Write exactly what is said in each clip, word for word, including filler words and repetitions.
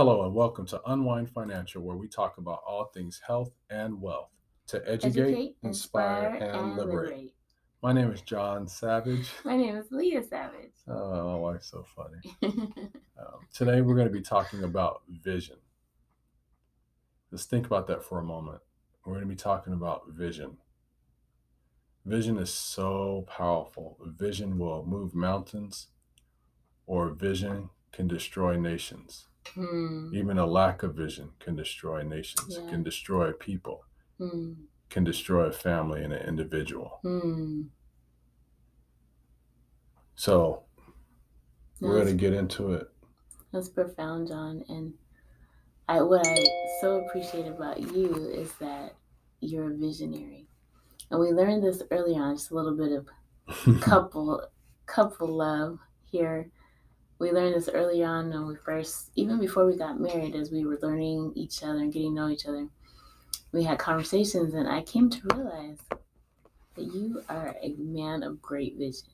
Hello and welcome to Unwind Financial, where we talk about all things health and wealth to educate, educate inspire, inspire, and, and liberate. liberate. My name is John Savage. My name is Leah Savage. Oh, my wife's so funny. um, today we're going to be talking about vision. Let's think about that for a moment. We're going to be talking about vision. Vision is so powerful. Vision will move mountains, or vision can destroy nations. Mm. Even a lack of vision can destroy nations, yeah. can destroy people, mm. can destroy a family and an individual. Mm. So we're going to get into it. That's profound, John. And I, what I so appreciate about you is that you're a visionary. And we learned this early on, just a little bit of couple, couple love here. We learned this early on when we first, even before we got married, as we were learning each other and getting to know each other, we had conversations, and I came to realize that you are a man of great vision.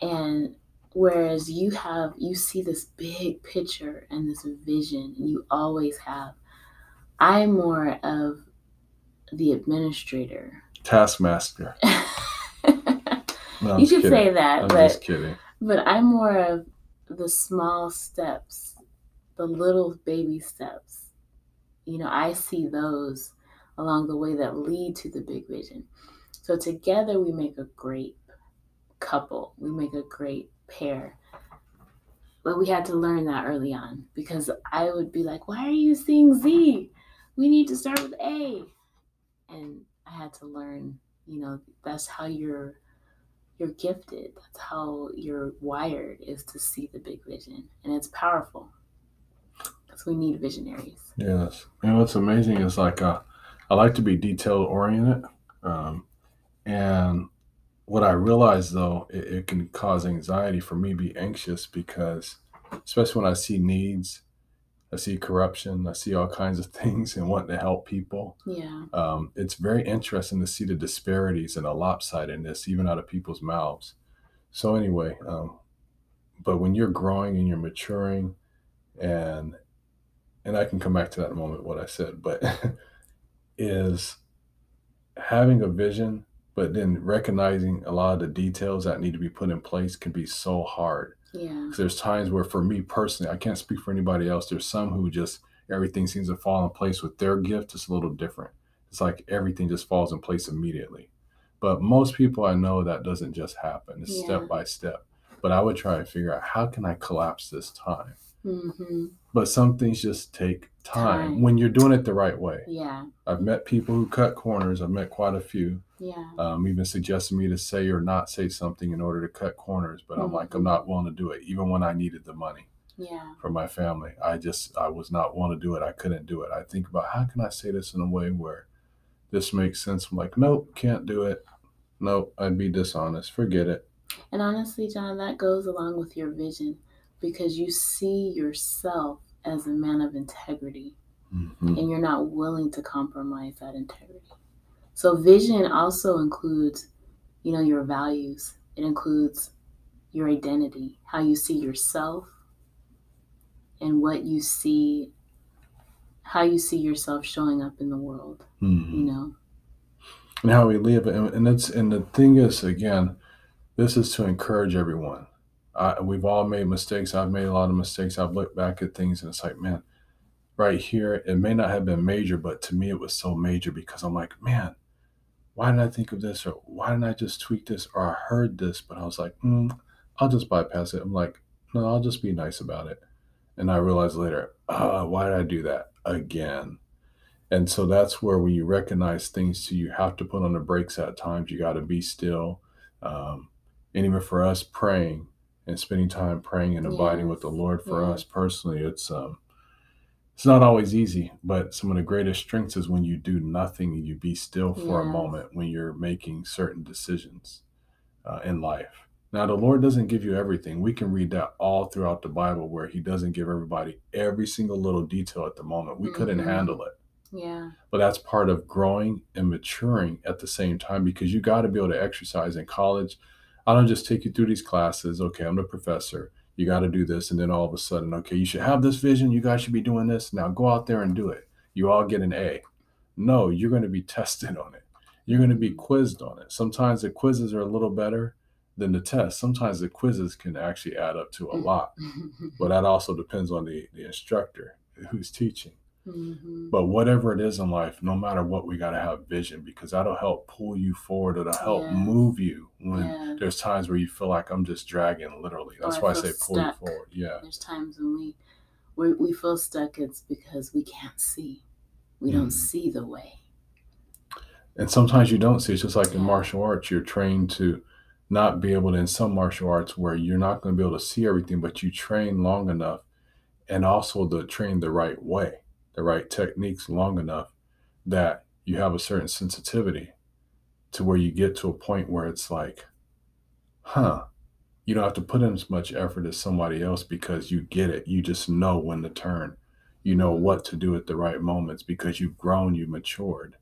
And whereas you have, you see this big picture and this vision, and you always have. I'm more of the administrator. Taskmaster. No, you should say that. I'm but, just kidding. But I'm more of the small steps, the little baby steps. You know, I see those along the way that lead to the big vision. So together we make a great couple. We make a great pair. But we had to learn that early on, because I would be like, why are you seeing Z? We need to start with A. And I had to learn, you know, that's how you're You're gifted. That's how you're wired, is to see the big vision. And it's powerful, because we need visionaries. Yes. And what's amazing is, like, uh, I like to be detail oriented. Um, and what I realize, though, it, it can cause anxiety for me, be anxious, because especially when I see needs, I see corruption, I see all kinds of things and wanting to help people. Yeah. Um, it's very interesting to see the disparities and the lopsidedness, even out of people's mouths. So anyway, um, but when you're growing and you're maturing, and and I can come back to that in a moment, what I said, but is having a vision, but then recognizing a lot of the details that need to be put in place can be so hard. Yeah. There's times where, for me personally, I can't speak for anybody else. There's some who just, everything seems to fall in place with their gift. It's a little different. It's like everything just falls in place immediately. But most people I know, that doesn't just happen. It's yeah. step by step. But I would try and figure out, how can I collapse this time? Mm-hmm. But some things just take time, time when you're doing it the right way. Yeah. I've met people who cut corners. I've met quite a few. Yeah. Um, even suggested me to say or not say something in order to cut corners. But mm-hmm. I'm like, I'm not willing to do it. Even when I needed the money yeah. for my family, I just, I was not willing to do it. I couldn't do it. I think about, how can I say this in a way where this makes sense? I'm like, nope, can't do it. Nope, I'd be dishonest. Forget it. And honestly, John, that goes along with your vision, because you see yourself as a man of integrity, mm-hmm. and you're not willing to compromise that integrity. So vision also includes, you know, your values. It includes your identity, how you see yourself, and what you see, how you see yourself showing up in the world, mm-hmm. you know. And how we live. And, and, it's, and the thing is, again, this is to encourage everyone. I, we've all made mistakes. I've made a lot of mistakes. I've looked back at things and it's like, man, right here, it may not have been major, but to me it was so major, because I'm like, man, why didn't I think of this? Or why didn't I just tweak this? Or I heard this, but I was like, mm, I'll just bypass it. I'm like, no, I'll just be nice about it. And I realized later, uh, why did I do that again? And so that's where, when you recognize things too, you have to put on the brakes at times. You got to be still. Um, and even for us, praying. And spending time praying and abiding yes. with the Lord for yes. us personally, it's um, it's not always easy. But some of the greatest strengths is when you do nothing and you be still for yes. a moment when you're making certain decisions uh, in life. Now, the Lord doesn't give you everything. We can read that all throughout the Bible, where He doesn't give everybody every single little detail at the moment. We mm-hmm. couldn't handle it. Yeah. But that's part of growing and maturing at the same time, because you got to be able to exercise in college. I don't just take you through these classes. Okay, I'm the professor. You got to do this. And then all of a sudden, okay, you should have this vision. You guys should be doing this. Now go out there and do it. You all get an A. No, you're going to be tested on it. You're going to be quizzed on it. Sometimes the quizzes are a little better than the test. Sometimes the quizzes can actually add up to a lot, but that also depends on the, the instructor who's teaching. Mm-hmm. But whatever it is in life, no matter what, we got to have vision, because that'll help pull you forward. It'll help yeah. move you when yeah. there's times where you feel like I'm just dragging, literally. That's or why I, I say stuck. Pull you forward. Yeah. There's times when we when we feel stuck. It's because we can't see. We mm-hmm. don't see the way. And sometimes you don't see. It's just like yeah. in martial arts, you're trained to not be able to, in some martial arts where you're not going to be able to see everything, but you train long enough and also to train the right way, the right techniques long enough that you have a certain sensitivity to where you get to a point where it's like, huh, you don't have to put in as much effort as somebody else because you get it. You just know when to turn, you know what to do at the right moments because you've grown, you matured.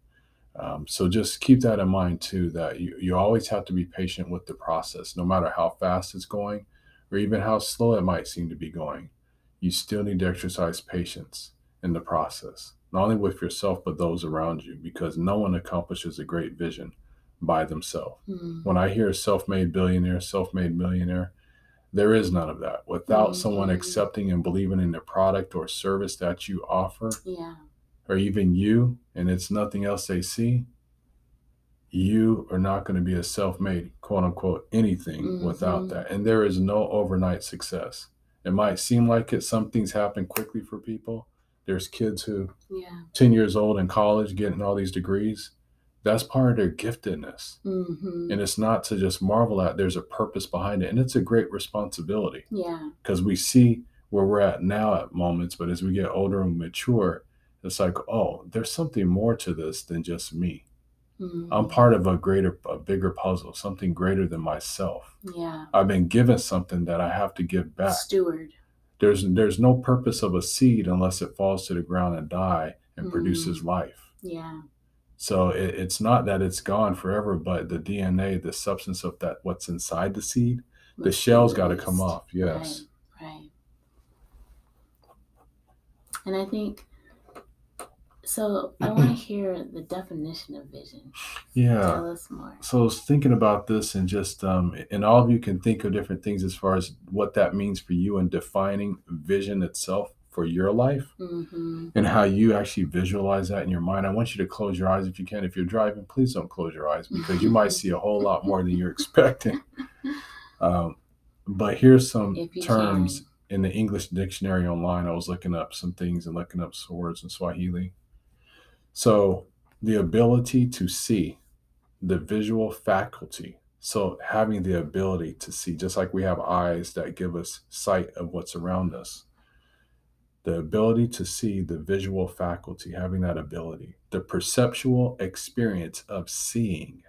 Um, so just keep that in mind too, that you, you always have to be patient with the process, no matter how fast it's going or even how slow it might seem to be going. You still need to exercise patience in the process, not only with yourself, but those around you, because no one accomplishes a great vision by themselves. Mm-hmm. When I hear self-made billionaire, self-made millionaire, there is none of that. Without mm-hmm. someone accepting and believing in the product or service that you offer, yeah. or even you, and it's nothing else they see, you are not going to be a self-made, quote unquote, anything mm-hmm. without that. And there is no overnight success. It might seem like it, some things happen quickly for people. There's kids who yeah. ten years old in college getting all these degrees. That's part of their giftedness. Mm-hmm. And it's not to just marvel at. There's a purpose behind it. And it's a great responsibility. Yeah. Because we see where we're at now at moments. But as we get older and mature, it's like, oh, there's something more to this than just me. Mm-hmm. I'm part of a greater, a bigger puzzle, something greater than myself. Yeah. I've been given something that I have to give back. Steward. There's there's no purpose of a seed unless it falls to the ground and die and mm. produces life. Yeah. So it, it's not that it's gone forever, but the D N A, the substance of that, what's inside the seed, must the shell's got to come off. Yes. Right, right. And I think, so I want to hear the definition of vision. Yeah. Tell us more. So I was thinking about this, and just, um, and all of you can think of different things as far as what that means for you and defining vision itself for your life mm-hmm. and how you actually visualize that in your mind. I want you to close your eyes if you can. If you're driving, please don't close your eyes, because you might see a whole lot more than you're expecting. Um, but here's some terms can. In the English dictionary online. I was looking up some things and looking up words in Swahili. So the ability to see, the visual faculty. So having the ability to see, just like we have eyes that give us sight of what's around us. The ability to see, the visual faculty, having that ability, the perceptual experience of seeing.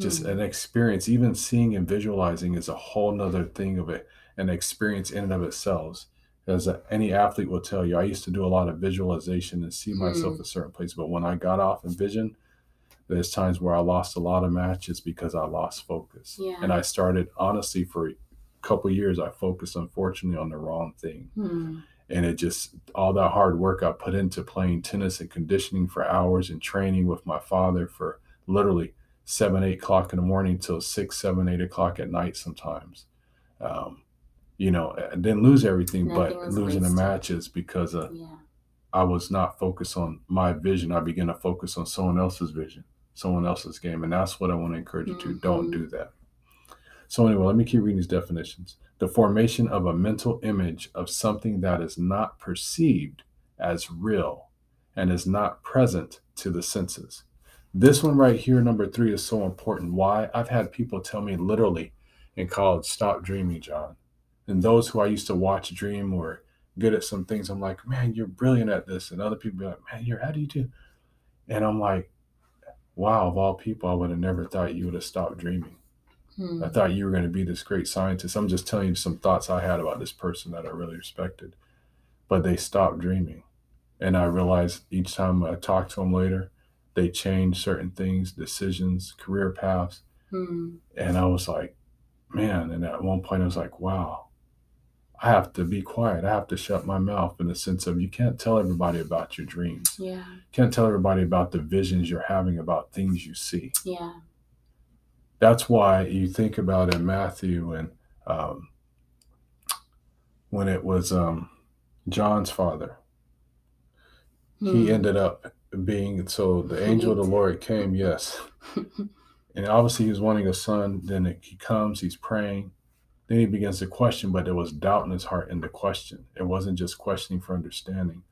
Just mm. an experience, even seeing and visualizing is a whole nother thing of it, an experience in and of itself. As any athlete will tell you, I used to do a lot of visualization and see myself mm. a certain place. But when I got off in vision, there's times where I lost a lot of matches because I lost focus. Yeah. And I started, honestly, for a couple of years, I focused, unfortunately, on the wrong thing. Mm. And it just, all that hard work I put into playing tennis and conditioning for hours and training with my father for literally seven, eight o'clock in the morning till six, seven, eight o'clock at night sometimes. Um, You know, I didn't lose everything, Nothing but losing wasted. The matches because uh, yeah. I was not focused on my vision. I began to focus on someone else's vision, someone else's game. And that's what I want to encourage you mm-hmm. to. Don't do that. So anyway, let me keep reading these definitions. The formation of a mental image of something that is not perceived as real and is not present to the senses. This one right here, number three, is so important. Why? I've had people tell me literally in college, stop dreaming, John. And those who I used to watch dream were good at some things. I'm like, man, you're brilliant at this. And other people be like, man, you're, how do you do? And I'm like, wow, of all people, I would have never thought you would have stopped dreaming. Hmm. I thought you were going to be this great scientist. I'm just telling you some thoughts I had about this person that I really respected. But they stopped dreaming. And I realized each time I talked to them later, they changed certain things, decisions, career paths. Hmm. And I was like, man. And at one point I was like, wow. I have to be quiet. I have to shut my mouth, in the sense of you can't tell everybody about your dreams. Yeah. You can't tell everybody about the visions you're having, about things you see. Yeah. That's why you think about in Matthew, and um, when it was um, John's father, hmm. he ended up being, so the angel of the Lord came, yes. And obviously he was wanting a son. Then it, he comes, he's praying. Then he begins to question, but there was doubt in his heart in the question. It wasn't just questioning for understanding,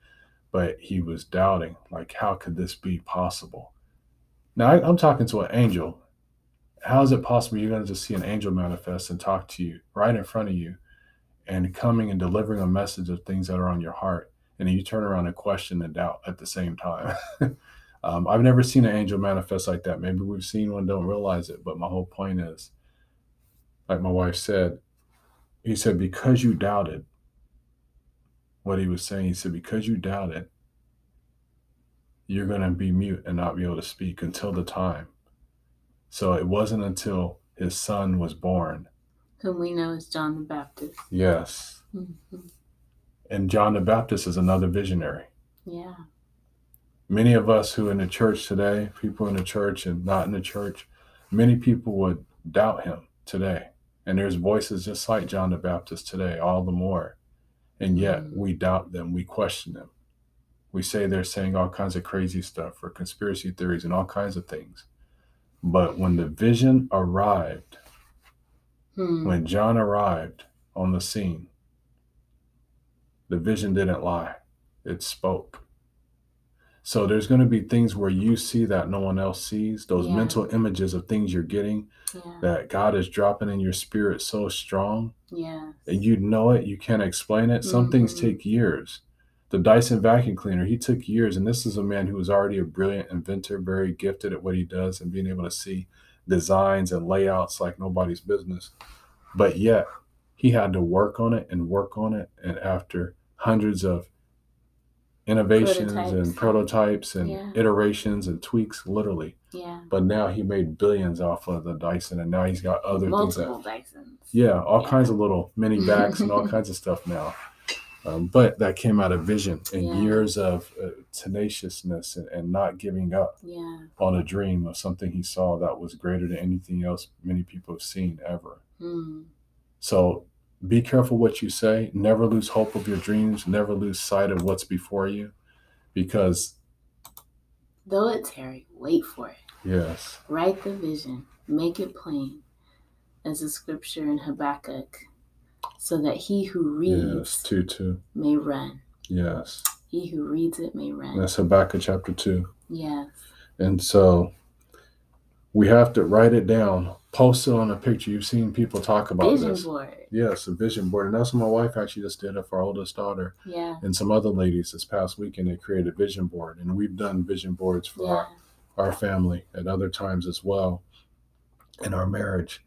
but he was doubting, like, how could this be possible? Now, I, I'm talking to an angel. How is it possible you're going to just see an angel manifest and talk to you right in front of you and coming and delivering a message of things that are on your heart? And then you turn around and question and doubt at the same time. um, I've never seen an angel manifest like that. Maybe we've seen one, don't realize it. But my whole point is, like my wife said, he said, because you doubted what he was saying, he said, because you doubted, you're going to be mute and not be able to speak until the time. So it wasn't until his son was born, whom we know as John the Baptist. Yes. Mm-hmm. And John the Baptist is another visionary. Yeah. Many of us who in the church today, people in the church and not in the church, many people would doubt him today. And there's voices just like John the Baptist today, all the more. And yet we doubt them. We question them. We say they're saying all kinds of crazy stuff or conspiracy theories and all kinds of things. But when the vision arrived, hmm. when John arrived on the scene, the vision didn't lie. It spoke. So there's going to be things where you see that no one else sees, those yeah. mental images of things you're getting yeah. that God is dropping in your spirit so strong. Yeah. And you know it. You can't explain it. Mm-hmm. Some things take years. The Dyson vacuum cleaner, he took years. And this is a man who was already a brilliant inventor, very gifted at what he does and being able to see designs and layouts like nobody's business. But yet he had to work on it and work on it. And after hundreds of innovations prototypes. and prototypes and yeah. iterations and tweaks, literally. Yeah. But now he made billions off of the Dyson, and now he's got other multiple things. Multiple Dysons. Yeah, all yeah. kinds of little mini bags and all kinds of stuff now. Um, but that came out of vision and yeah. years of uh, tenaciousness and, and not giving up yeah. on a dream of something he saw that was greater than anything else many people have seen ever. Mm. So be careful what you say. Never lose hope of your dreams. Never lose sight of what's before you, because though it's hairy, wait for it. Yes. Write the vision. Make it plain, as a scripture in Habakkuk, so that he who reads yes, two, two. may run. Yes. He who reads it may run. That's Habakkuk chapter two. Yes. And so we have to write it down. Post it on a picture. You've seen people talk about vision this. Vision board. Yes, a vision board. And that's what my wife actually just did for our oldest daughter. Yeah. And some other ladies this past weekend, they created a vision board. And we've done vision boards for yeah. our, our family at other times as well in our marriage.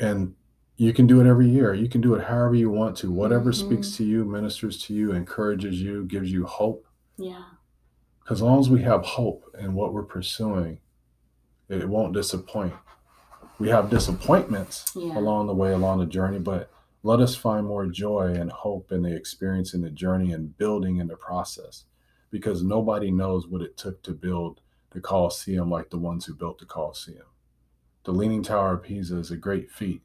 And you can do it every year. You can do it however you want to. Whatever mm-hmm. speaks to you, ministers to you, encourages you, gives you hope. Yeah. Because as long as we have hope in what we're pursuing, it won't disappoint. We have disappointments yeah. along the way, along the journey, but let us find more joy and hope in the experience, in the journey, and building in the process, because nobody knows what it took to build the Colosseum like the ones who built the Colosseum. The Leaning Tower of Pisa is a great feat.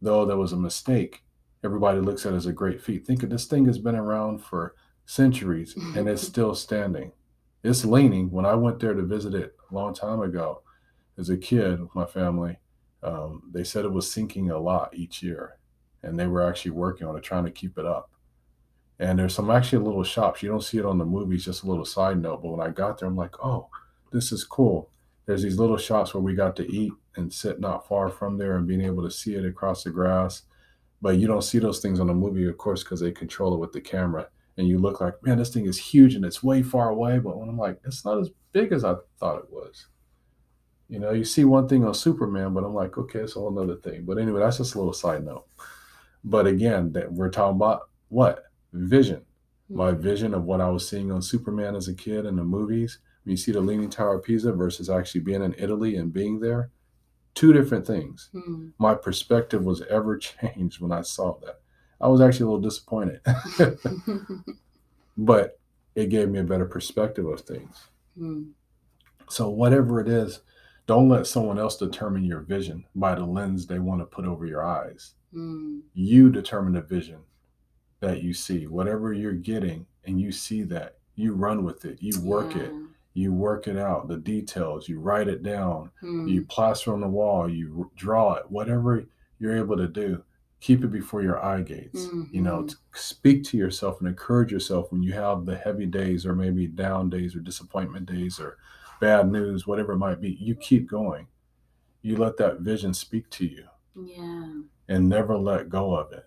Though there was a mistake, everybody looks at it as a great feat. Think of this thing has been around for centuries and it's still standing. It's leaning. When I went there to visit it a long time ago as a kid with my family, Um, they said it was sinking a lot each year, and they were actually working on it, trying to keep it up. And there's some actually little shops. You don't see it on the movies, just a little side note. But when I got there, I'm like, oh, this is cool. There's these little shops where we got to eat and sit not far from there and being able to see it across the grass. But you don't see those things on the movie, of course, because they control it with the camera. And you look like, man, this thing is huge and it's way far away. But when I'm like, it's not as big as I thought it was. You know, you see one thing on Superman, but I'm like, okay, it's a whole other thing. But anyway, that's just a little side note. But again, that we're talking about what? Vision. My vision of what I was seeing on Superman as a kid in the movies. When you see the Leaning Tower of Pisa versus actually being in Italy and being there, two different things. Mm-hmm. My perspective was ever changed when I saw that. I was actually a little disappointed, but it gave me a better perspective of things. Mm. So whatever it is, don't let someone else determine your vision by the lens they want to put over your eyes. Mm. You determine the vision that you see, whatever you're getting, and you see that, you run with it, you work yeah. it, you work it out, the details, you write it down, mm. you plaster on the wall, you draw it, whatever you're able to do, keep it before your eye gates. Mm-hmm. You know, to speak to yourself and encourage yourself when you have the heavy days or maybe down days or disappointment days or bad news, whatever it might be. You keep going. You let that vision speak to you. Yeah. And never let go of it,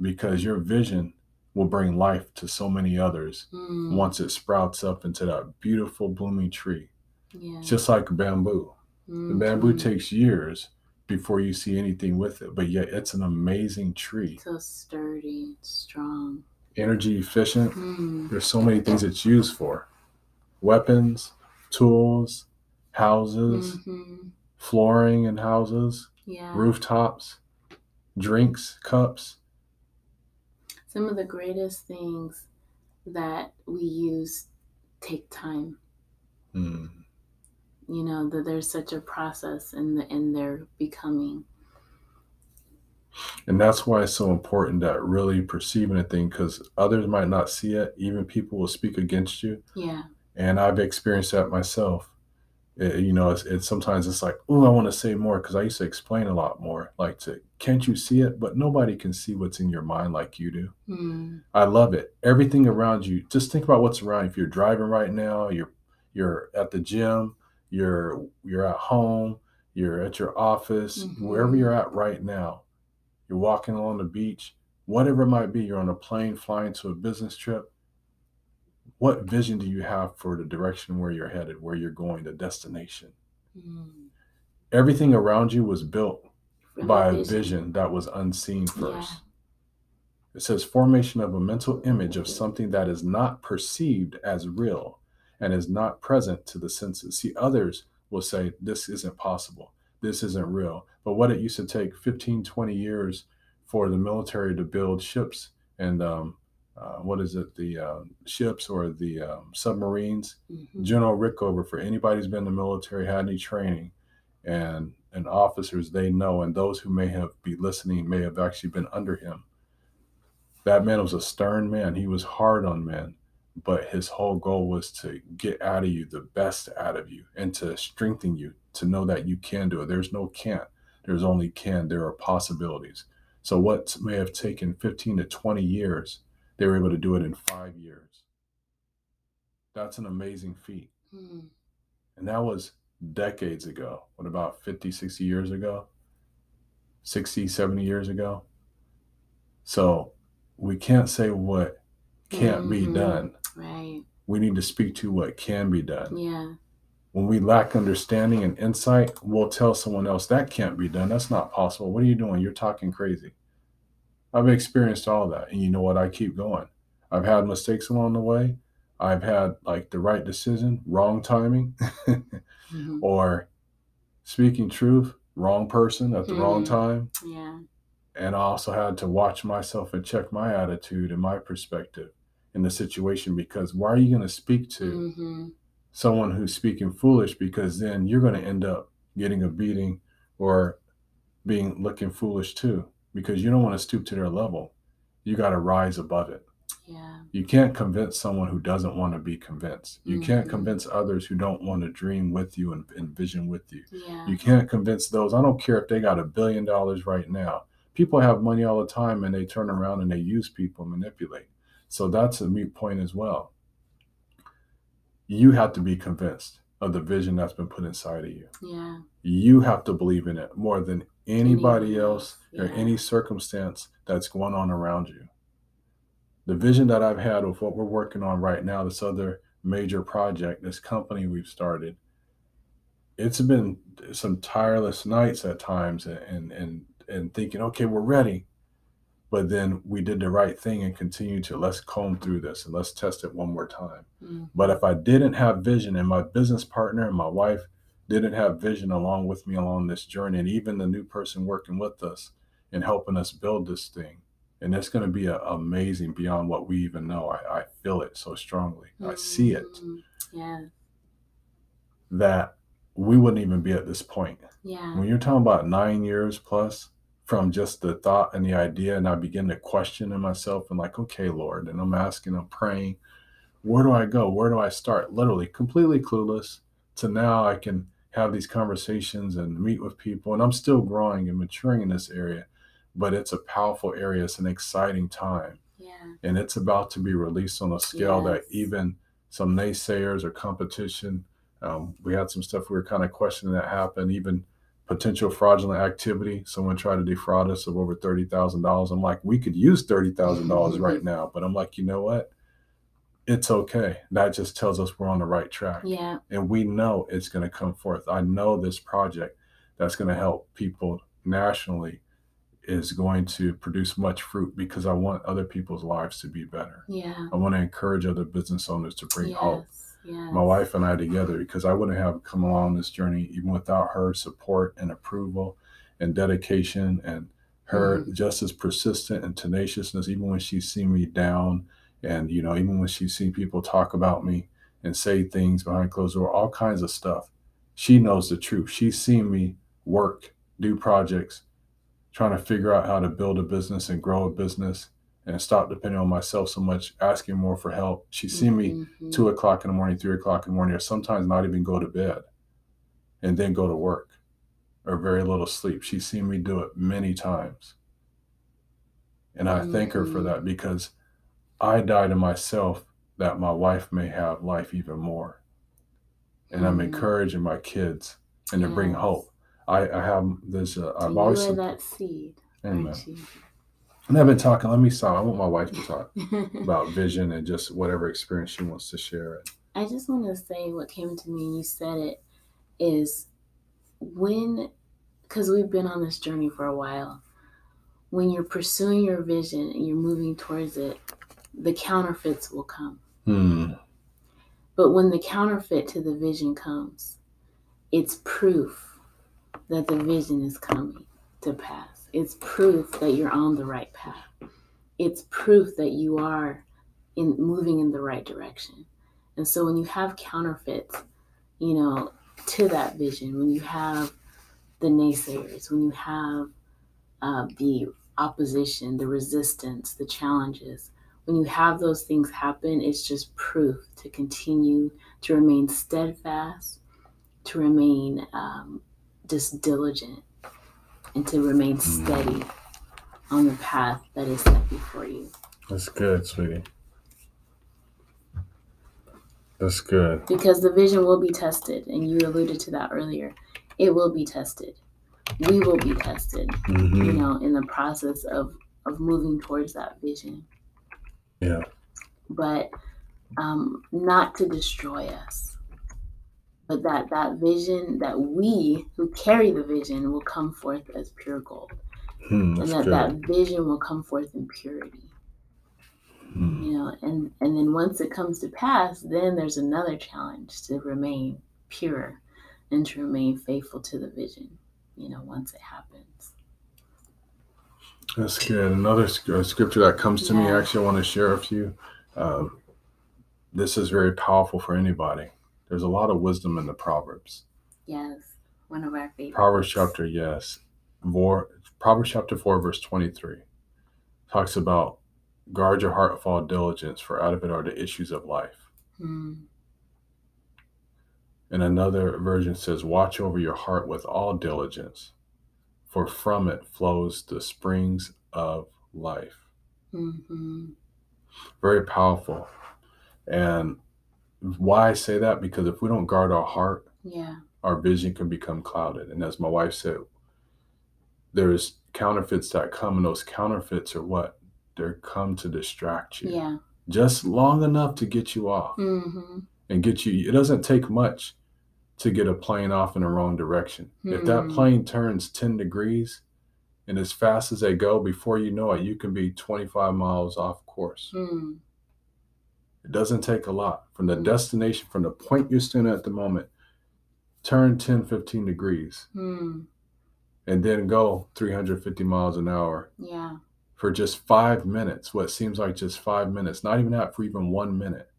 because your vision will bring life to so many others mm. once it sprouts up into that beautiful blooming tree. Yeah. It's just like bamboo. Mm-hmm. The bamboo takes years before you see anything with it, but yet it's an amazing tree. So sturdy, strong. Energy efficient. Mm. There's so many things it's used for. Weapons, tools, houses, mm-hmm. flooring in houses, yeah. rooftops, drinks, cups. Some of the greatest things that we use take time. Mm. You know, that there's such a process in the in their becoming. And that's why it's so important that really perceiving a thing, because others might not see it. Even people will speak against you. Yeah. And I've experienced that myself. It, you know, it's, it's sometimes it's like, oh, I want to say more, because I used to explain a lot more. Like, to can't you see it? But nobody can see what's in your mind like you do. Mm. I love it. Everything around you. Just think about what's around. If you're driving right now, you're you're at the gym, you're you're at home, you're at your office, mm-hmm. wherever you're at right now. You're walking along the beach, whatever it might be. You're on a plane flying to a business trip. What vision do you have for the direction where you're headed, where you're going, the destination? Mm. Everything around you was built Revolution. by a vision that was unseen first. Yeah. It says formation of a mental image of something that is not perceived as real and is not present to the senses. See, others will say, this isn't possible. This isn't real. But what it used to take fifteen, twenty years for the military to build ships and, um, Uh, what is it, the uh, ships or the um, submarines, mm-hmm. General Rickover, for anybody who's been in the military, had any training, and and officers, they know, and those who may have be listening may have actually been under him. That man was a stern man. He was hard on men, but his whole goal was to get out of you the best out of you and to strengthen you to know that you can do it. There's no can't. There's only can. There are possibilities. So what may have taken fifteen to twenty years, they were able to do it in five years. That's an amazing feat. Mm. And that was decades ago. What, about fifty, sixty years ago? sixty, seventy years ago? So we can't say what can't mm-hmm. be done. Right. We need to speak to what can be done. Yeah. When we lack understanding and insight, we'll tell someone else, that can't be done. That's not possible. What are you doing? You're talking crazy. I've experienced all that. And you know what? I keep going. I've had mistakes along the way. I've had like the right decision, wrong timing, mm-hmm. or speaking truth, wrong person at the mm-hmm. wrong time. Yeah. And I also had to watch myself and check my attitude and my perspective in the situation, because why are you going to speak to mm-hmm. someone who's speaking foolish? Because then you're going to end up getting a beating or being looking foolish too. Because you don't want to stoop to their level. You got to rise above it. Yeah. You can't convince someone who doesn't want to be convinced. You mm-hmm. can't convince others who don't want to dream with you and envision with you. Yeah. You can't convince those. I don't care if they got a billion dollars right now. People have money all the time, and they turn around and they use people, manipulate. So that's a moot point as well. You have to be convinced of the vision that's been put inside of you. Yeah. You have to believe in it more than anybody else yeah. or any circumstance that's going on around you. The vision that I've had of what we're working on right now, this other major project, this company we've started, it's been some tireless nights at times and and and thinking, okay, we're ready. But then we did the right thing and continued to, let's comb through this and let's test it one more time. Mm. But if I didn't have vision, and my business partner and my wife didn't have vision along with me along this journey, and even the new person working with us and helping us build this thing, And that's going to be a, amazing beyond what we even know. I, I feel it so strongly. Mm-hmm. I see it. Yeah. That we wouldn't even be at this point. Yeah. When you're talking about nine years plus from just the thought and the idea, and I begin to question in myself and like, okay, Lord, and I'm asking, I'm praying, where do I go? Where do I start? Literally completely clueless to now I can have these conversations and meet with people. And I'm still growing and maturing in this area, but it's a powerful area. It's an exciting time. Yeah. And it's about to be released on a scale yes. that even some naysayers or competition, um, we had some stuff we were kind of questioning that happened, even potential fraudulent activity. Someone tried to defraud us of over thirty thousand dollars. I'm like, we could use thirty thousand dollars right now. But I'm like, you know what? It's okay. That just tells us we're on the right track. Yeah. And we know it's going to come forth. I know this project that's going to help people nationally is going to produce much fruit because I want other people's lives to be better. Yeah. I want to encourage other business owners to bring yes, hope. Yes. My wife and I together, because I wouldn't have come along this journey even without her support and approval and dedication and her mm. just as persistent and tenaciousness, even when she's seen me down. And, you know, even when she's seen people talk about me and say things behind closed door, all kinds of stuff, she knows the truth. She's seen me work, do projects, trying to figure out how to build a business and grow a business and stop depending on myself so much, asking more for help. She's seen mm-hmm. me two o'clock in the morning, three o'clock in the morning, or sometimes not even go to bed and then go to work or very little sleep. She's seen me do it many times. And I mm-hmm. thank her for that because I die to myself that my wife may have life even more. And mm-hmm. I'm encouraging my kids and yes. to bring hope. I, I have this, uh, I've you always. Are that seed. Amen. And I've been talking, let me stop. I want my wife to talk about vision and just whatever experience she wants to share it. I just want to say what came to me, and you said it, is when, because we've been on this journey for a while, when you're pursuing your vision and you're moving towards it, the counterfeits will come. Hmm. But when the counterfeit to the vision comes, it's proof that the vision is coming to pass. It's proof that you're on the right path. It's proof that you are in moving in the right direction. And so when you have counterfeits, you know, to that vision, when you have the naysayers, when you have uh, the opposition, the resistance, the challenges, when you have those things happen, it's just proof to continue to remain steadfast, to remain um, just diligent, and to remain steady on the path that is set before you. That's good, sweetie. That's good. Because the vision will be tested, and you alluded to that earlier. It will be tested. We will be tested, mm-hmm. you know, in the process of, of moving towards that vision. Yeah. But um, not to destroy us. But that, that vision, that we who carry the vision will come forth as pure gold. Hmm, and that, that vision will come forth in purity. Hmm. You know, and, and then once it comes to pass, then there's another challenge to remain pure and to remain faithful to the vision, you know, once it happens. That's good. Another scripture that comes to yeah. me, actually, I want to share with you. Um, this is very powerful for anybody. There's a lot of wisdom in the Proverbs. Yes, one of our favorites. Proverbs chapter, yes. Four, Proverbs chapter four, verse twenty-three talks about guard your heart with all diligence, for out of it are the issues of life. Mm. And another version says, watch over your heart with all diligence, for from it flows the springs of life. Mm-hmm. Very powerful. And why I say that, because if we don't guard our heart, yeah, our vision can become clouded. And as my wife said, there's counterfeits that come, and those counterfeits are what? They're come to distract you. Yeah. Just long enough to get you off mm-hmm. and get you. It doesn't take much to get a plane off in the wrong direction. Mm-hmm. If that plane turns ten degrees and as fast as they go, before you know it, you can be twenty-five miles off course. Mm. It doesn't take a lot from the mm-hmm. destination, from the point you're standing at the moment, turn ten, fifteen degrees mm. and then go three hundred fifty miles an hour. Yeah. for just five minutes, what seems like just five minutes, not even out for even one minute,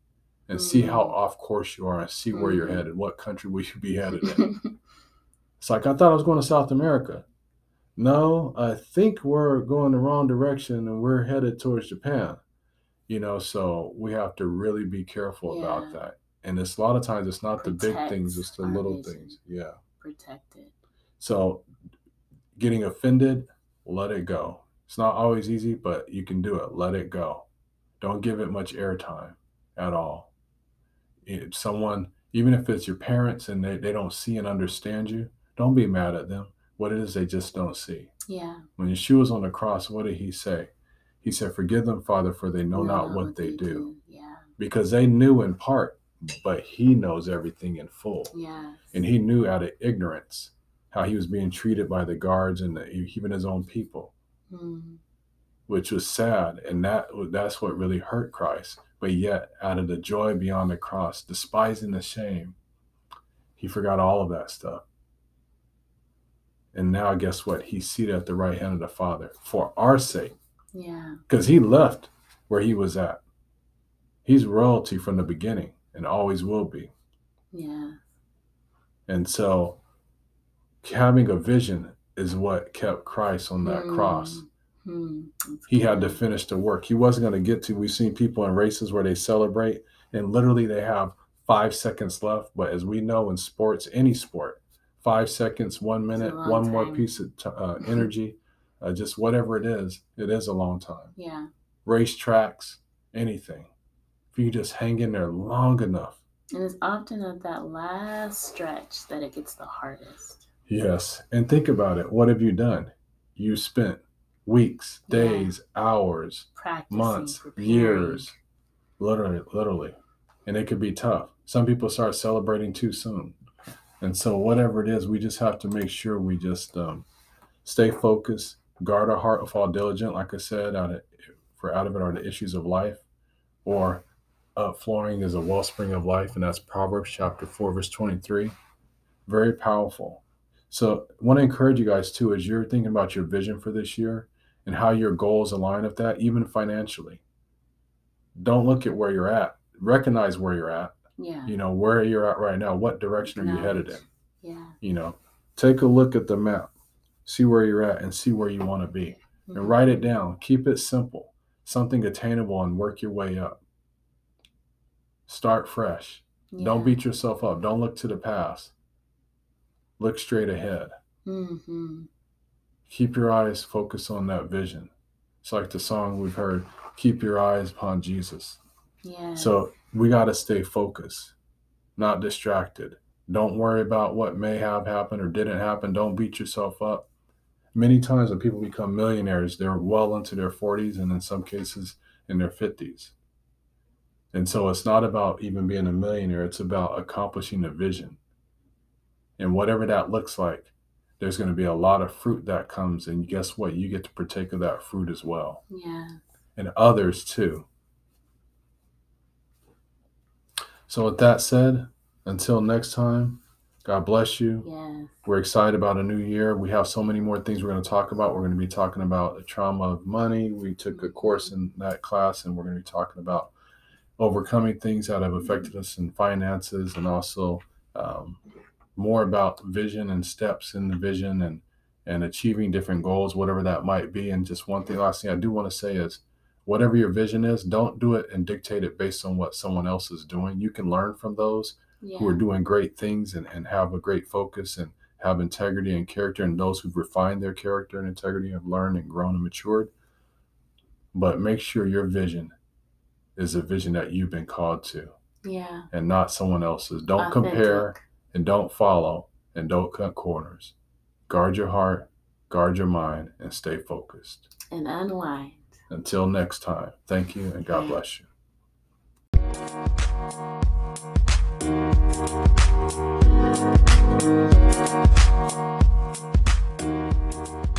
and mm-hmm. see how off course you are and see mm-hmm. where you're headed. What country will you be headed in? It's like, I thought I was going to South America. No, I think we're going the wrong direction and we're headed towards Japan. You know, so we have to really be careful yeah. about that. And it's a lot of times it's not Protect the big things, it's the little vision. Things. Yeah. Protect it. So getting offended, let it go. It's not always easy, but you can do it. Let it go. Don't give it much airtime at all. If someone, even if it's your parents and they, they don't see and understand you, don't be mad at them. What it is they just don't see. Yeah. When Yeshua was on the cross, what did he say? He said, forgive them, Father, for they know no, not what they, they do. do. Yeah. Because they knew in part, but he knows everything in full. Yes. And he knew out of ignorance how he was being treated by the guards and the, even his own people, mm. which was sad. And that that's what really hurt Christ. But yet, out of the joy beyond the cross, despising the shame, he forgot all of that stuff. And now, guess what? He's seated at the right hand of the Father for our sake. Yeah. Because he left where he was at. He's royalty from the beginning and always will be. Yeah. And so having a vision is what kept Christ on that mm. cross. Mm. He good. had to finish the work. He wasn't going to get to. We've seen people in races where they celebrate and literally they have five seconds left. But as we know in sports, any sport, five seconds, one minute, one time. more piece of t- uh, energy. Uh, just whatever it is, it is a long time. Yeah. Race tracks, anything. If you just hang in there long enough. And it's often at that last stretch that it gets the hardest. Yes. And think about it. What have you done? You spent weeks, days, yeah. hours, practicing, months, preparing. years, literally, literally. And it could be tough. Some people start celebrating too soon. And so whatever it is, we just have to make sure we just um, stay focused. Guard our heart with all diligent, like I said, out of, for out of it are the issues of life, or uh, flowing is a wellspring of life, and that's Proverbs chapter four, verse twenty-three. Very powerful. So I want to encourage you guys, too, as you're thinking about your vision for this year and how your goals align with that, even financially. Don't look at where you're at. Recognize where you're at. Yeah. You know, where you're at right now. What direction are you headed in? Yeah. You know, take a look at the map. See where you're at and see where you want to be, mm-hmm. and write it down. Keep it simple, something attainable, and work your way up. Start fresh. Yeah. Don't beat yourself up. Don't look to the past. Look straight ahead. Mm-hmm. Keep your eyes focused on that vision. It's like the song we've heard, keep your eyes upon Jesus. Yeah. So we got to stay focused, not distracted. Don't worry about what may have happened or didn't happen. Don't beat yourself up. Many times when people become millionaires, they're well into their forties and in some cases in their fifties. And so it's not about even being a millionaire. It's about accomplishing a vision. And whatever that looks like, there's going to be a lot of fruit that comes. And guess what? You get to partake of that fruit as well. Yeah. And others too. So with that said, until next time, God bless you. Yeah. We're excited about a new year. We have so many more things we're going to talk about. We're going to be talking about the trauma of money. We took mm-hmm. a course in that class, and we're going to be talking about overcoming things that have affected us in finances, and also um, more about vision and steps in the vision and, and achieving different goals, whatever that might be. And just one thing, last thing I do want to say is, whatever your vision is, don't do it and dictate it based on what someone else is doing. You can learn from those. Yeah. Who are doing great things and, and have a great focus and have integrity and character, and those who've refined their character and integrity have learned and grown and matured. But make sure your vision is a vision that you've been called to, yeah, and not someone else's. Don't Authentic. compare and don't follow and don't cut corners. Guard your heart, guard your mind, and stay focused. And unwind. Until next time, thank you and God yeah. bless you. Thank you.